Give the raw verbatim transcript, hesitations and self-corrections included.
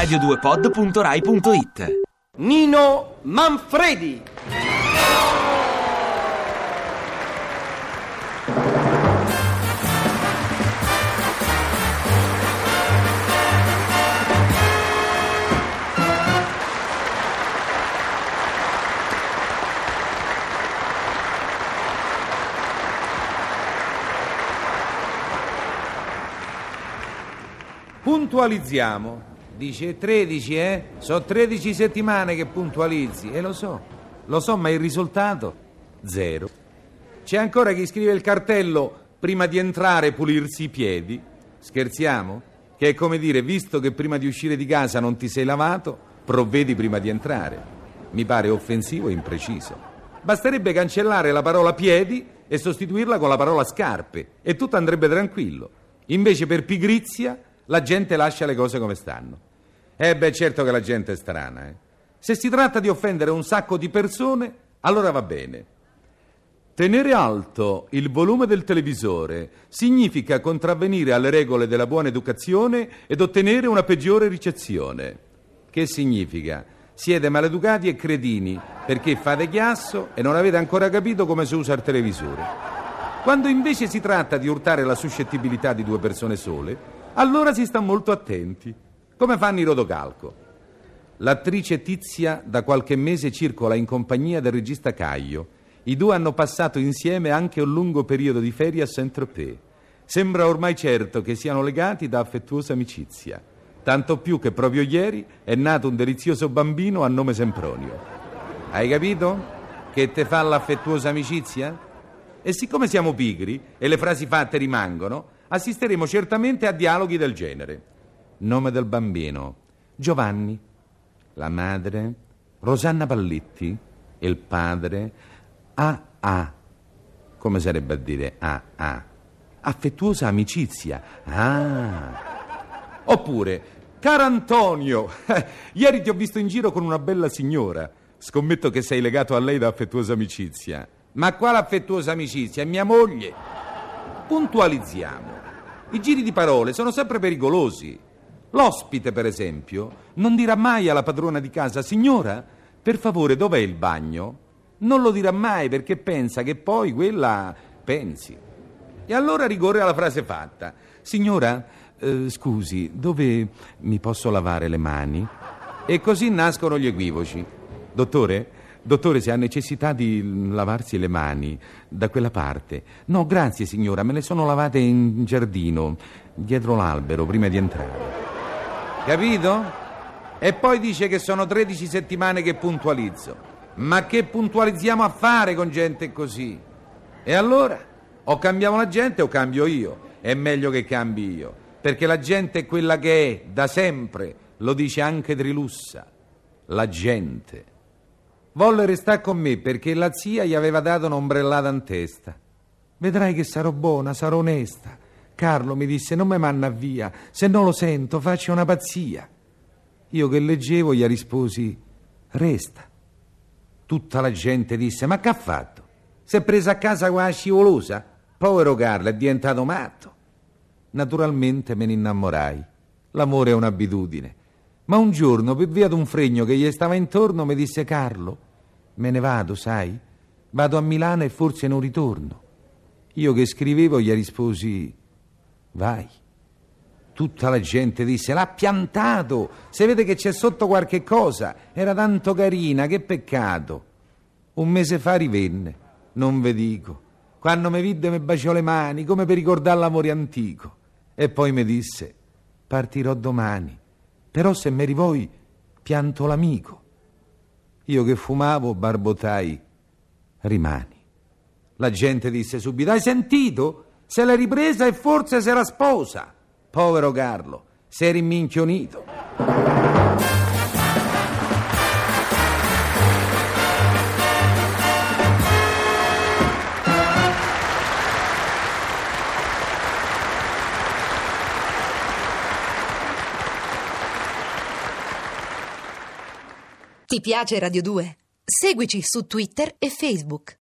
radio due pod punto rai punto it. Nino Manfredi. Puntualizziamo. Dice tredici, eh? Sono tredici settimane che puntualizzi. E lo so, lo so, ma il risultato? Zero. C'è ancora chi scrive il cartello prima di entrare pulirsi i piedi. Scherziamo? Che è come dire, visto che prima di uscire di casa non ti sei lavato, provvedi prima di entrare. Mi pare offensivo e impreciso. Basterebbe cancellare la parola piedi e sostituirla con la parola scarpe e tutto andrebbe tranquillo. Invece per pigrizia la gente lascia le cose come stanno. Eh beh, certo che la gente è strana, eh. Se si tratta di offendere un sacco di persone, allora va bene. Tenere alto il volume del televisore significa contravvenire alle regole della buona educazione ed ottenere una peggiore ricezione. Che significa? Siete maleducati e cretini perché fate chiasso e non avete ancora capito come si usa il televisore. Quando invece si tratta di urtare la suscettibilità di due persone sole, allora si sta molto attenti, come fanno i rotocalco. L'attrice Tizia da qualche mese circola in compagnia del regista Caio. I due hanno passato insieme anche un lungo periodo di ferie a Saint-Tropez. Sembra ormai certo che siano legati da affettuosa amicizia, tanto più che proprio ieri è nato un delizioso bambino a nome Sempronio. Hai capito? Che te fa l'affettuosa amicizia? E siccome siamo pigri e le frasi fatte rimangono, assisteremo certamente a dialoghi del genere. Nome del bambino: Giovanni. La madre: Rosanna Pallitti. Il padre: A A. Come sarebbe a dire A A? Affettuosa amicizia. Ah. Oppure: caro Antonio, ieri ti ho visto in giro con una bella signora. Scommetto che sei legato a lei da affettuosa amicizia. Ma quale affettuosa amicizia? È mia moglie. Puntualizziamo. I giri di parole sono sempre pericolosi. L'ospite, per esempio, non dirà mai alla padrona di casa: signora, per favore, dov'è il bagno? Non lo dirà mai perché pensa che poi quella pensi. E allora ricorre alla frase fatta: signora, eh, scusi, dove mi posso lavare le mani? E così nascono gli equivoci. Dottore? Dottore, se ha necessità di lavarsi le mani da quella parte. No, grazie signora, me le sono lavate in giardino, dietro l'albero, prima di entrare. Capito? E poi dice che sono tredici settimane che puntualizzo. Ma che puntualizziamo a fare con gente così? E allora? O cambiamo la gente o cambio io. È meglio che cambi io, perché la gente è quella che è, da sempre. Lo dice anche Trilussa. La gente volle restare con me perché la zia gli aveva dato un'ombrellata in testa. Vedrai che sarò buona, sarò onesta. Carlo mi disse: non mi manna via, se non lo sento faccio una pazzia. Io che leggevo gli risposi: resta. Tutta la gente disse: ma che ha fatto? Si è presa a casa con la scivolosa? Povero Carlo, è diventato matto. Naturalmente me ne innamorai. L'amore è un'abitudine. Ma un giorno, per via di un fregno che gli stava intorno, mi disse: Carlo, me ne vado, sai? Vado a Milano e forse non ritorno. Io che scrivevo gli risposi: vai. Tutta la gente disse: l'ha piantato, se vede che c'è sotto qualche cosa, era tanto carina, che peccato. Un mese fa rivenne, non ve dico. Quando mi vide mi baciò le mani, come per ricordare l'amore antico. E poi mi disse: partirò domani. Però se mi rivoi pianto l'amico. Io che fumavo barbottai: rimani. La gente disse subito: hai sentito? Se l'è ripresa e forse se la sposa. Povero Carlo, si è riminchionito. Ti piace Radio due? Seguici su Twitter e Facebook.